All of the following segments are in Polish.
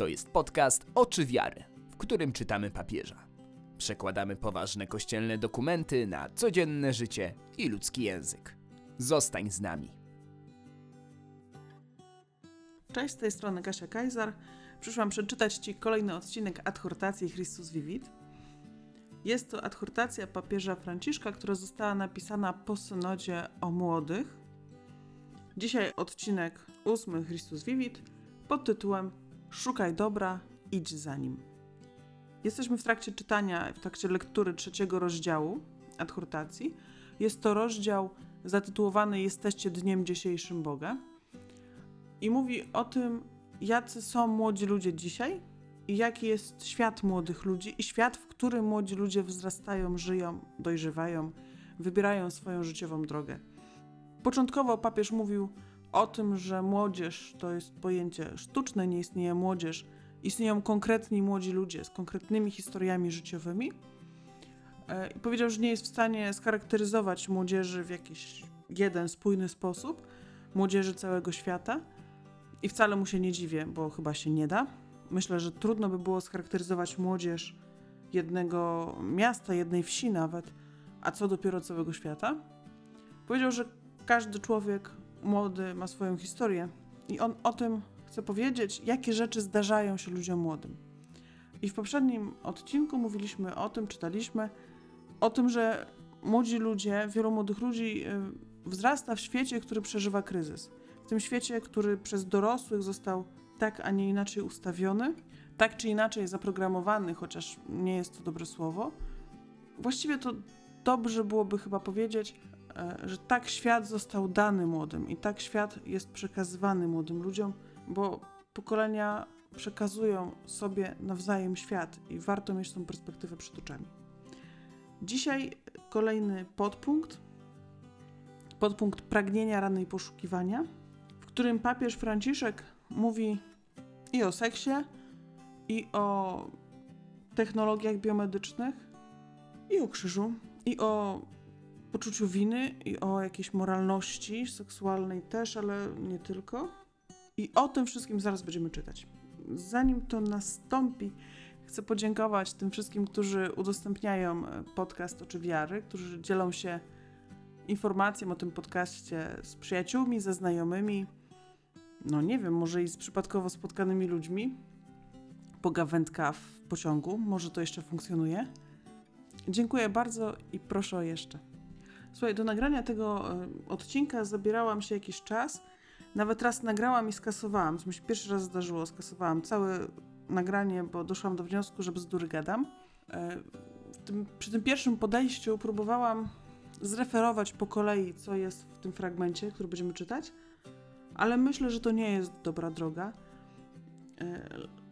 To jest podcast Oczy Wiary, w którym czytamy papieża. Przekładamy poważne kościelne dokumenty na codzienne życie i ludzki język. Zostań z nami. Cześć, z tej strony Kasia Kajzar. Przyszłam przeczytać Ci kolejny odcinek Adhortacji Christus Vivit. Jest to adhortacja papieża Franciszka, która została napisana po synodzie o młodych. Dzisiaj odcinek 8 Christus Vivit pod tytułem Szukaj dobra, idź za nim. Jesteśmy w trakcie czytania, w trakcie lektury trzeciego rozdziału adhortacji. Jest to rozdział zatytułowany Jesteście dniem dzisiejszym Boga i mówi o tym, jacy są młodzi ludzie dzisiaj i jaki jest świat młodych ludzi i świat, w którym młodzi ludzie wzrastają, żyją, dojrzewają, wybierają swoją życiową drogę. Początkowo papież mówił o tym, że młodzież to jest pojęcie sztuczne, nie istnieje młodzież, istnieją konkretni młodzi ludzie z konkretnymi historiami życiowymi. I powiedział, że nie jest w stanie scharakteryzować młodzieży w jakiś jeden spójny sposób, młodzieży całego świata. I wcale mu się nie dziwię, bo chyba się nie da. Myślę, że trudno by było scharakteryzować młodzież jednego miasta, jednej wsi nawet, a co dopiero całego świata. Powiedział, że każdy człowiek młody ma swoją historię i on o tym chce powiedzieć, jakie rzeczy zdarzają się ludziom młodym. I w poprzednim odcinku mówiliśmy o tym, czytaliśmy o tym, że młodzi ludzie, wielu młodych ludzi wzrasta w świecie, który przeżywa kryzys. W tym świecie, który przez dorosłych został tak, a nie inaczej ustawiony, tak czy inaczej zaprogramowany, chociaż nie jest to dobre słowo. Właściwie to dobrze byłoby chyba powiedzieć, że tak świat został dany młodym i tak świat jest przekazywany młodym ludziom, bo pokolenia przekazują sobie nawzajem świat i warto mieć tą perspektywę przed oczami. Dzisiaj kolejny podpunkt pragnienia, rany i poszukiwania, w którym papież Franciszek mówi i o seksie, i o technologiach biomedycznych, i o krzyżu, i o poczuciu winy, i o jakiejś moralności seksualnej też, ale nie tylko. I o tym wszystkim zaraz będziemy czytać. Zanim to nastąpi, chcę podziękować tym wszystkim, którzy udostępniają podcast Oczy Wiary, którzy dzielą się informacją o tym podcaście z przyjaciółmi, ze znajomymi, no nie wiem, może i z przypadkowo spotkanymi ludźmi. Pogawędka w pociągu, może to jeszcze funkcjonuje. Dziękuję bardzo i proszę o jeszcze. Słuchaj, do nagrania tego odcinka zabierałam się jakiś czas. Nawet raz nagrałam i skasowałam. To mi się pierwszy raz zdarzyło, skasowałam całe nagranie, bo doszłam do wniosku, że bzdury gadam. Przy tym pierwszym podejściu próbowałam zreferować po kolei, co jest w tym fragmencie, który będziemy czytać, ale myślę, że to nie jest dobra droga.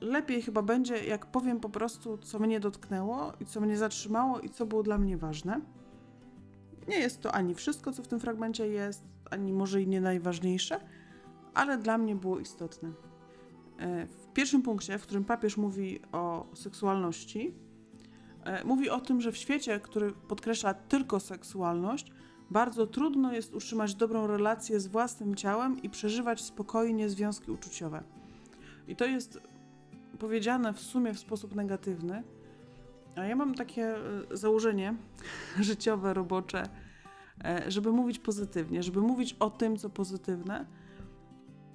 Lepiej chyba będzie, jak powiem po prostu, co mnie dotknęło i co mnie zatrzymało i co było dla mnie ważne. Nie jest to ani wszystko, co w tym fragmencie jest, ani może i nie najważniejsze, ale dla mnie było istotne. W pierwszym punkcie, w którym papież mówi o seksualności, mówi o tym, że w świecie, który podkreśla tylko seksualność, bardzo trudno jest utrzymać dobrą relację z własnym ciałem i przeżywać spokojnie związki uczuciowe. I to jest powiedziane w sumie w sposób negatywny, a ja mam takie założenie życiowe, robocze, żeby mówić pozytywnie, żeby mówić o tym, co pozytywne.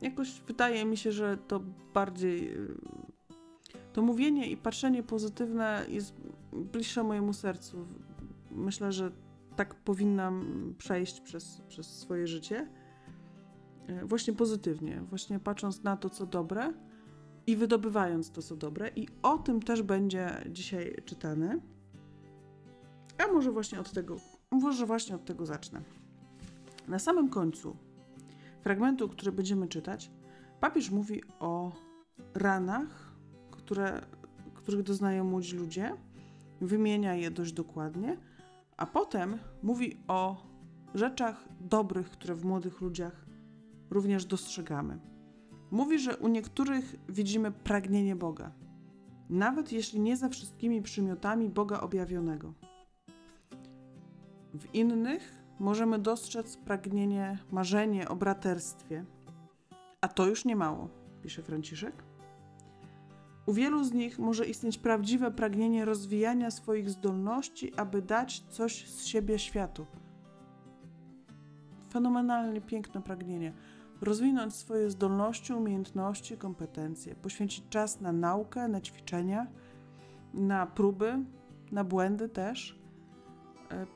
Jakoś wydaje mi się, że to bardziej... To mówienie i patrzenie pozytywne jest bliższe mojemu sercu. Myślę, że tak powinnam przejść przez swoje życie. Właśnie pozytywnie, właśnie patrząc na to, co dobre i wydobywając to, co dobre. I o tym też będzie dzisiaj czytane. A może właśnie od tego zacznę. Na samym końcu fragmentu, który będziemy czytać, papież mówi o ranach, których doznają młodzi ludzie. Wymienia je dość dokładnie. A potem mówi o rzeczach dobrych, które w młodych ludziach również dostrzegamy. Mówi, że u niektórych widzimy pragnienie Boga, nawet jeśli nie za wszystkimi przymiotami Boga objawionego. W innych możemy dostrzec pragnienie, marzenie o braterstwie, a to już nie mało, pisze Franciszek. U wielu z nich może istnieć prawdziwe pragnienie rozwijania swoich zdolności, aby dać coś z siebie światu. Fenomenalnie piękne pragnienie. Rozwinąć swoje zdolności, umiejętności, kompetencje. Poświęcić czas na naukę, na ćwiczenia, na próby, na błędy też.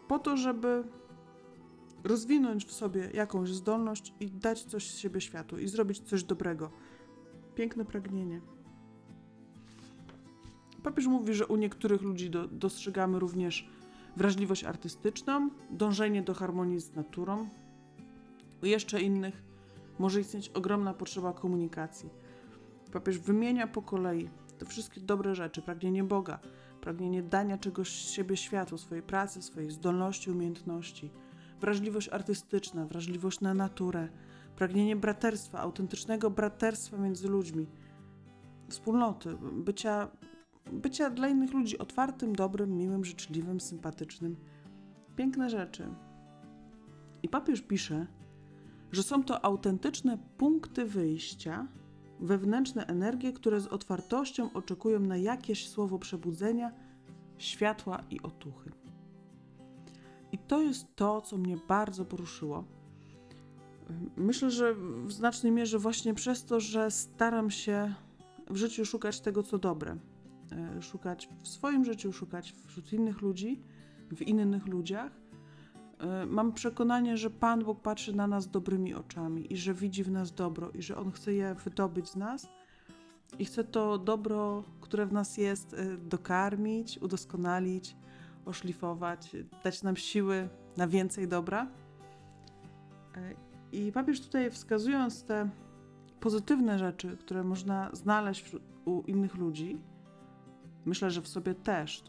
Po to, żeby rozwinąć w sobie jakąś zdolność i dać coś z siebie światu i zrobić coś dobrego. Piękne pragnienie. Papież mówi, że u niektórych ludzi dostrzegamy również wrażliwość artystyczną, dążenie do harmonii z naturą. U jeszcze innych może istnieć ogromna potrzeba komunikacji. Papież wymienia po kolei te wszystkie dobre rzeczy, pragnienie Boga, pragnienie dania czegoś z siebie światu, swojej pracy, swoich zdolności, umiejętności, wrażliwość artystyczna, wrażliwość na naturę, pragnienie braterstwa, autentycznego braterstwa między ludźmi, wspólnoty, bycia dla innych ludzi otwartym, dobrym, miłym, życzliwym, sympatycznym. Piękne rzeczy. I papież pisze, że są to autentyczne punkty wyjścia, wewnętrzne energie, które z otwartością oczekują na jakieś słowo przebudzenia, światła i otuchy. I to jest to, co mnie bardzo poruszyło. Myślę, że w znacznej mierze właśnie przez to, że staram się w życiu szukać tego, co dobre. Szukać w swoim życiu, szukać wśród innych ludzi, w innych ludziach. Mam przekonanie, że Pan Bóg patrzy na nas dobrymi oczami i że widzi w nas dobro i że On chce je wydobyć z nas i chce to dobro, które w nas jest, dokarmić, udoskonalić, oszlifować, dać nam siły na więcej dobra. I papież tutaj, wskazując te pozytywne rzeczy, które można znaleźć u innych ludzi, myślę, że w sobie też,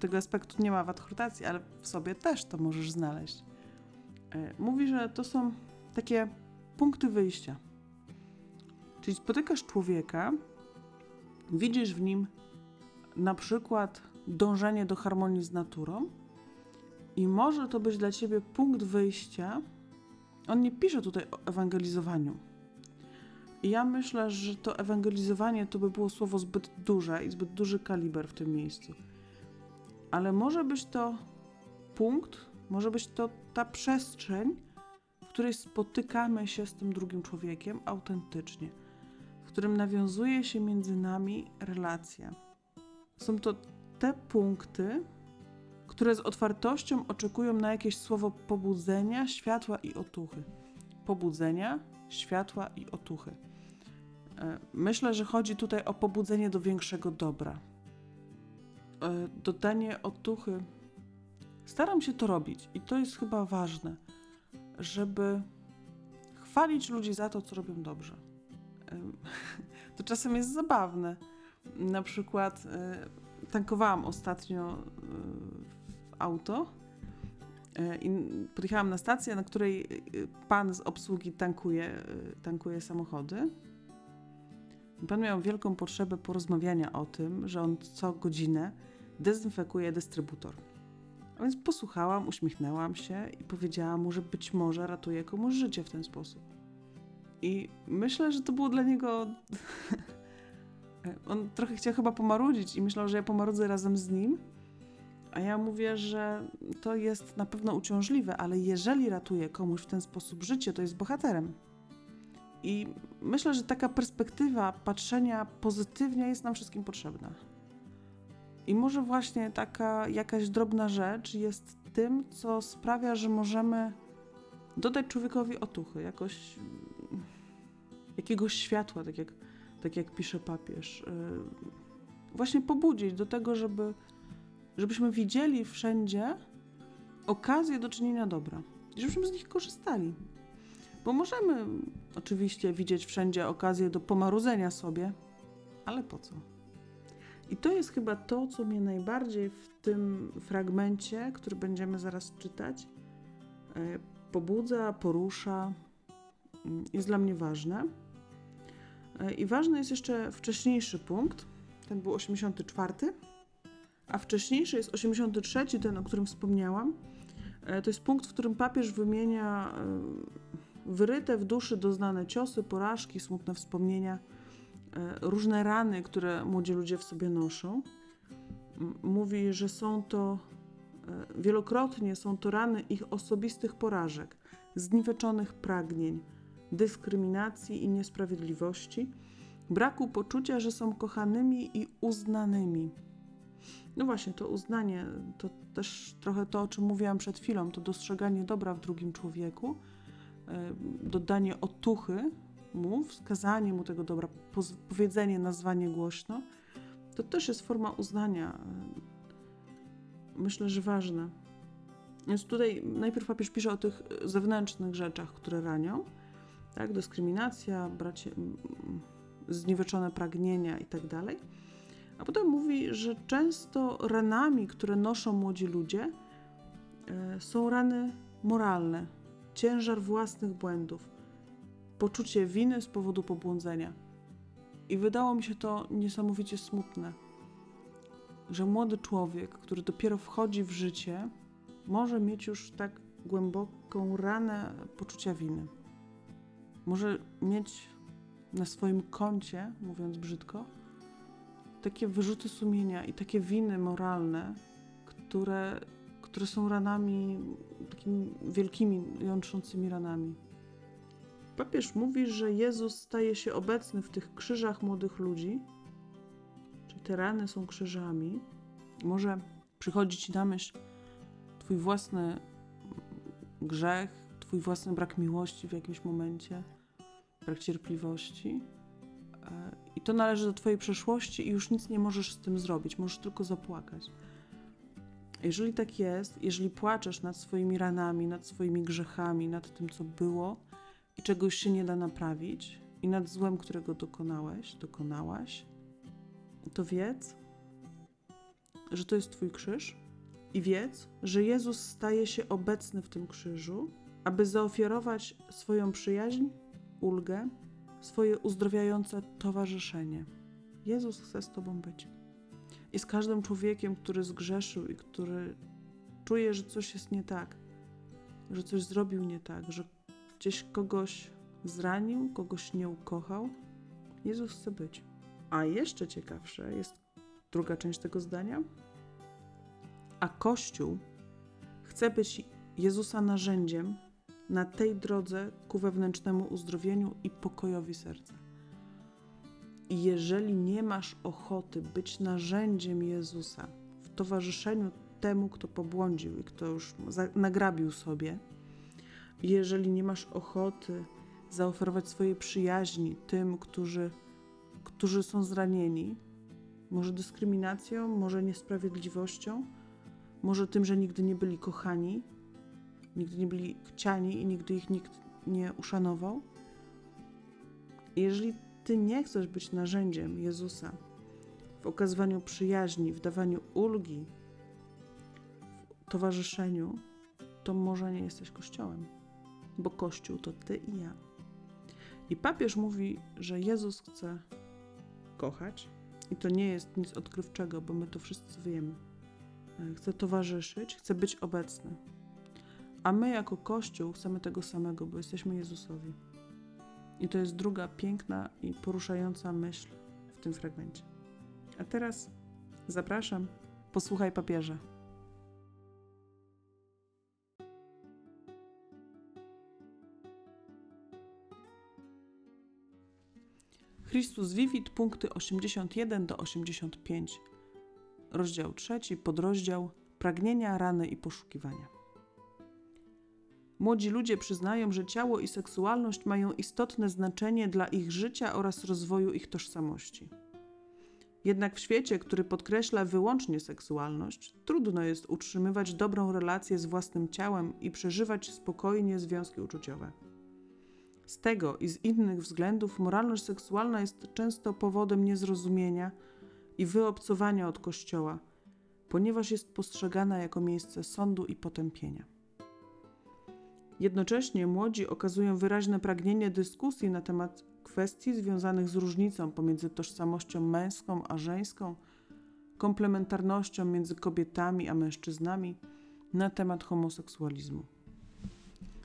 tego aspektu nie ma w adhortacji, ale w sobie też to możesz znaleźć. Mówi, że to są takie punkty wyjścia. Czyli spotykasz człowieka, widzisz w nim na przykład dążenie do harmonii z naturą i może to być dla ciebie punkt wyjścia. On nie pisze tutaj o ewangelizowaniu. I ja myślę, że to ewangelizowanie to by było słowo zbyt duże i zbyt duży kaliber w tym miejscu. Ale może być to punkt, może być to ta przestrzeń, w której spotykamy się z tym drugim człowiekiem autentycznie, w którym nawiązuje się między nami relacja. Są to te punkty, które z otwartością oczekują na jakieś słowo pobudzenia, światła i otuchy. Pobudzenia, światła i otuchy. Myślę, że chodzi tutaj o pobudzenie do większego dobra. Dodanie otuchy. Staram się to robić i to jest chyba ważne, żeby chwalić ludzi za to, co robią dobrze. To czasem jest zabawne. Na przykład tankowałam ostatnio w auto i podjechałam na stację, na której pan z obsługi tankuje samochody. Pan miał wielką potrzebę porozmawiania o tym, że on co godzinę dezynfekuje dystrybutor. A więc posłuchałam, uśmiechnęłam się i powiedziałam mu, że być może ratuje komuś życie w ten sposób. I myślę, że to było dla niego... On trochę chciał chyba pomarudzić i myślał, że ja pomarudzę razem z nim. A ja mówię, że to jest na pewno uciążliwe, ale jeżeli ratuje komuś w ten sposób życie, to jest bohaterem. I myślę, że taka perspektywa patrzenia pozytywnie jest nam wszystkim potrzebna. I może właśnie taka jakaś drobna rzecz jest tym, co sprawia, że możemy dodać człowiekowi otuchy, jakiegoś światła, tak jak pisze papież. Właśnie pobudzić do tego, żebyśmy widzieli wszędzie okazję do czynienia dobra. I żebyśmy z nich korzystali. Bo możemy oczywiście widzieć wszędzie okazję do pomarudzenia sobie, ale po co? I to jest chyba to, co mnie najbardziej w tym fragmencie, który będziemy zaraz czytać, pobudza, porusza, jest dla mnie ważne. I ważny jest jeszcze wcześniejszy punkt, ten był 84, a wcześniejszy jest 83, ten, o którym wspomniałam. To jest punkt, w którym papież wymienia wyryte w duszy doznane ciosy, porażki, smutne wspomnienia, różne rany, które młodzi ludzie w sobie noszą. Mówi, że wielokrotnie są to rany ich osobistych porażek, zniweczonych pragnień, dyskryminacji i niesprawiedliwości, braku poczucia, że są kochanymi i uznanymi. No właśnie, to uznanie, to też trochę to, o czym mówiłam przed chwilą, to dostrzeganie dobra w drugim człowieku, dodanie otuchy mu, wskazanie mu tego dobra, powiedzenie, nazwanie głośno, to też jest forma uznania. Myślę, że ważne. Więc tutaj najpierw papież pisze o tych zewnętrznych rzeczach, które ranią, tak, dyskryminacja, zniweczone pragnienia i tak dalej. A potem mówi, że często ranami, które noszą młodzi ludzie, są rany moralne, ciężar własnych błędów, poczucie winy z powodu pobłądzenia. I wydało mi się to niesamowicie smutne, że młody człowiek, który dopiero wchodzi w życie, może mieć już tak głęboką ranę poczucia winy. Może mieć na swoim koncie, mówiąc brzydko, takie wyrzuty sumienia i takie winy moralne, które są ranami, takimi wielkimi, jątrzącymi ranami. Papież mówi, że Jezus staje się obecny w tych krzyżach młodych ludzi, czyli te rany są krzyżami. Może przychodzi ci na myśl twój własny grzech, twój własny brak miłości w jakimś momencie, brak cierpliwości. I to należy do twojej przeszłości i już nic nie możesz z tym zrobić, możesz tylko zapłakać. Jeżeli tak jest, jeżeli płaczesz nad swoimi ranami, nad swoimi grzechami, nad tym, co było i czegoś się nie da naprawić i nad złem, którego dokonałeś, dokonałaś, to wiedz, że to jest twój krzyż i wiedz, że Jezus staje się obecny w tym krzyżu, aby zaofiarować swoją przyjaźń, ulgę, swoje uzdrowiające towarzyszenie. Jezus chce z tobą być. I z każdym człowiekiem, który zgrzeszył i który czuje, że coś jest nie tak, że coś zrobił nie tak, że gdzieś kogoś zranił, kogoś nie ukochał, Jezus chce być. A jeszcze ciekawsze jest druga część tego zdania. A Kościół chce być Jezusa narzędziem na tej drodze ku wewnętrznemu uzdrowieniu i pokojowi serca. I jeżeli nie masz ochoty być narzędziem Jezusa w towarzyszeniu temu, kto pobłądził i kto już nagrabił sobie, jeżeli nie masz ochoty zaoferować swojej przyjaźni tym, którzy są zranieni, może dyskryminacją, może niesprawiedliwością, może tym, że nigdy nie byli kochani, nigdy nie byli chciani i nigdy ich nikt nie uszanował. Jeżeli ty nie chcesz być narzędziem Jezusa w okazywaniu przyjaźni, w dawaniu ulgi, w towarzyszeniu, to może nie jesteś Kościołem, bo Kościół to ty i ja. I papież mówi, że Jezus chce kochać i to nie jest nic odkrywczego, bo my to wszyscy wiemy. Chce towarzyszyć, chce być obecny. A my jako Kościół chcemy tego samego, bo jesteśmy Jezusowi. I to jest druga piękna i poruszająca myśl w tym fragmencie. A teraz zapraszam, posłuchaj papieża. Christus Vivit, punkty 81-85, rozdział 3, podrozdział Pragnienia, rany i poszukiwania. Młodzi ludzie przyznają, że ciało i seksualność mają istotne znaczenie dla ich życia oraz rozwoju ich tożsamości. Jednak w świecie, który podkreśla wyłącznie seksualność, trudno jest utrzymywać dobrą relację z własnym ciałem i przeżywać spokojnie związki uczuciowe. Z tego i z innych względów moralność seksualna jest często powodem niezrozumienia i wyobcowania od Kościoła, ponieważ jest postrzegana jako miejsce sądu i potępienia. Jednocześnie młodzi okazują wyraźne pragnienie dyskusji na temat kwestii związanych z różnicą pomiędzy tożsamością męską a żeńską, komplementarnością między kobietami a mężczyznami, na temat homoseksualizmu.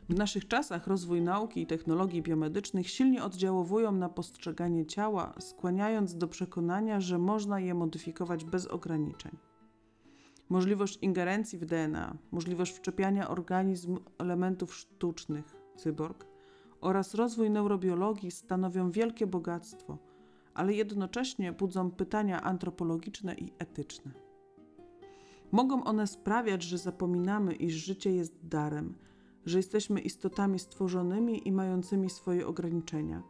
W naszych czasach rozwój nauki i technologii biomedycznych silnie oddziałowują na postrzeganie ciała, skłaniając do przekonania, że można je modyfikować bez ograniczeń. Możliwość ingerencji w DNA, możliwość wczepiania organizm elementów sztucznych, cyborg, oraz rozwój neurobiologii stanowią wielkie bogactwo, ale jednocześnie budzą pytania antropologiczne i etyczne. Mogą one sprawiać, że zapominamy, iż życie jest darem, że jesteśmy istotami stworzonymi i mającymi swoje ograniczenia,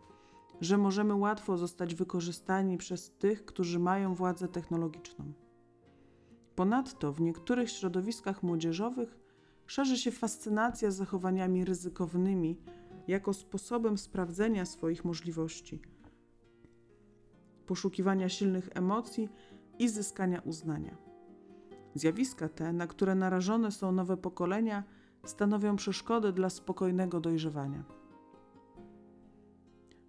że możemy łatwo zostać wykorzystani przez tych, którzy mają władzę technologiczną. Ponadto w niektórych środowiskach młodzieżowych szerzy się fascynacja zachowaniami ryzykownymi jako sposobem sprawdzenia swoich możliwości, poszukiwania silnych emocji i zyskania uznania. Zjawiska te, na które narażone są nowe pokolenia, stanowią przeszkodę dla spokojnego dojrzewania.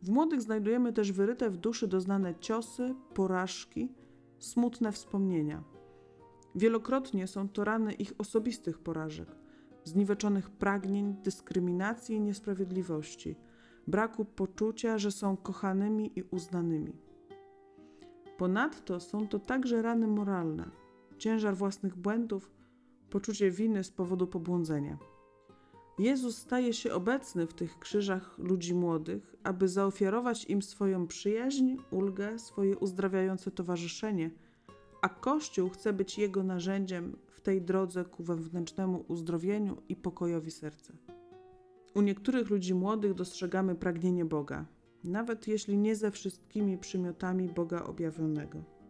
W młodych znajdujemy też wyryte w duszy doznane ciosy, porażki, smutne wspomnienia. Wielokrotnie są to rany ich osobistych porażek, zniweczonych pragnień, dyskryminacji i niesprawiedliwości, braku poczucia, że są kochanymi i uznanymi. Ponadto są to także rany moralne, ciężar własnych błędów, poczucie winy z powodu pobłądzenia. Jezus staje się obecny w tych krzyżach ludzi młodych, aby zaofiarować im swoją przyjaźń, ulgę, swoje uzdrawiające towarzyszenie, a Kościół chce być jego narzędziem w tej drodze ku wewnętrznemu uzdrowieniu i pokojowi serca. U niektórych ludzi młodych dostrzegamy pragnienie Boga, nawet jeśli nie ze wszystkimi przymiotami Boga objawionego.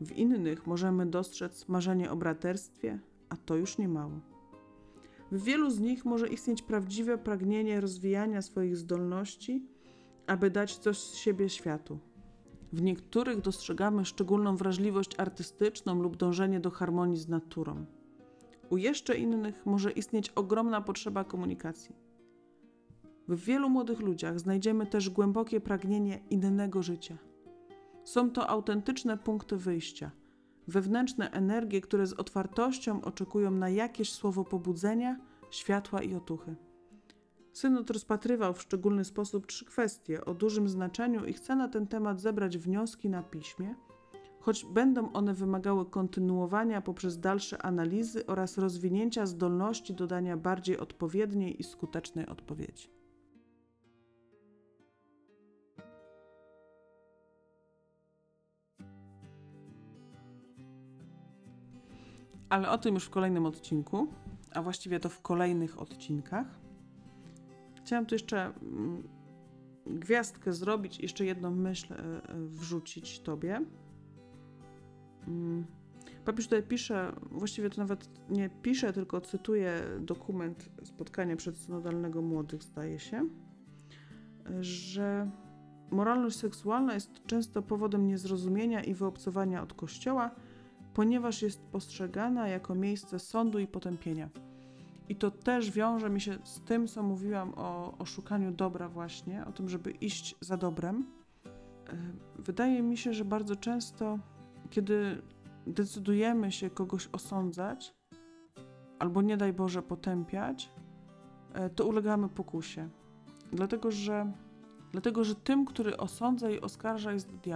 W innych możemy dostrzec marzenie o braterstwie, a to już nie mało. W wielu z nich może istnieć prawdziwe pragnienie rozwijania swoich zdolności, aby dać coś z siebie światu. W niektórych dostrzegamy szczególną wrażliwość artystyczną lub dążenie do harmonii z naturą. U jeszcze innych może istnieć ogromna potrzeba komunikacji. W wielu młodych ludziach znajdziemy też głębokie pragnienie innego życia. Są to autentyczne punkty wyjścia, wewnętrzne energie, które z otwartością oczekują na jakieś słowo pobudzenia, światła i otuchy. Synod rozpatrywał w szczególny sposób 3 kwestie o dużym znaczeniu i chce na ten temat zebrać wnioski na piśmie, choć będą one wymagały kontynuowania poprzez dalsze analizy oraz rozwinięcia zdolności dodania bardziej odpowiedniej i skutecznej odpowiedzi. Ale o tym już w kolejnym odcinku, a właściwie to w kolejnych odcinkach. Chciałam tu jeszcze gwiazdkę zrobić, jeszcze jedną myśl wrzucić Tobie. Papież tutaj pisze, właściwie to nawet nie pisze, tylko cytuję dokument spotkania przedsynodalnego młodych, zdaje się, że moralność seksualna jest często powodem niezrozumienia i wyobcowania od Kościoła, ponieważ jest postrzegana jako miejsce sądu i potępienia. I to też wiąże mi się z tym, co mówiłam o szukaniu dobra właśnie, o tym, żeby iść za dobrem. Wydaje mi się, że bardzo często, kiedy decydujemy się kogoś osądzać, albo nie daj Boże potępiać, to ulegamy pokusie. Dlatego, że tym, który osądza i oskarża, jest diabeł.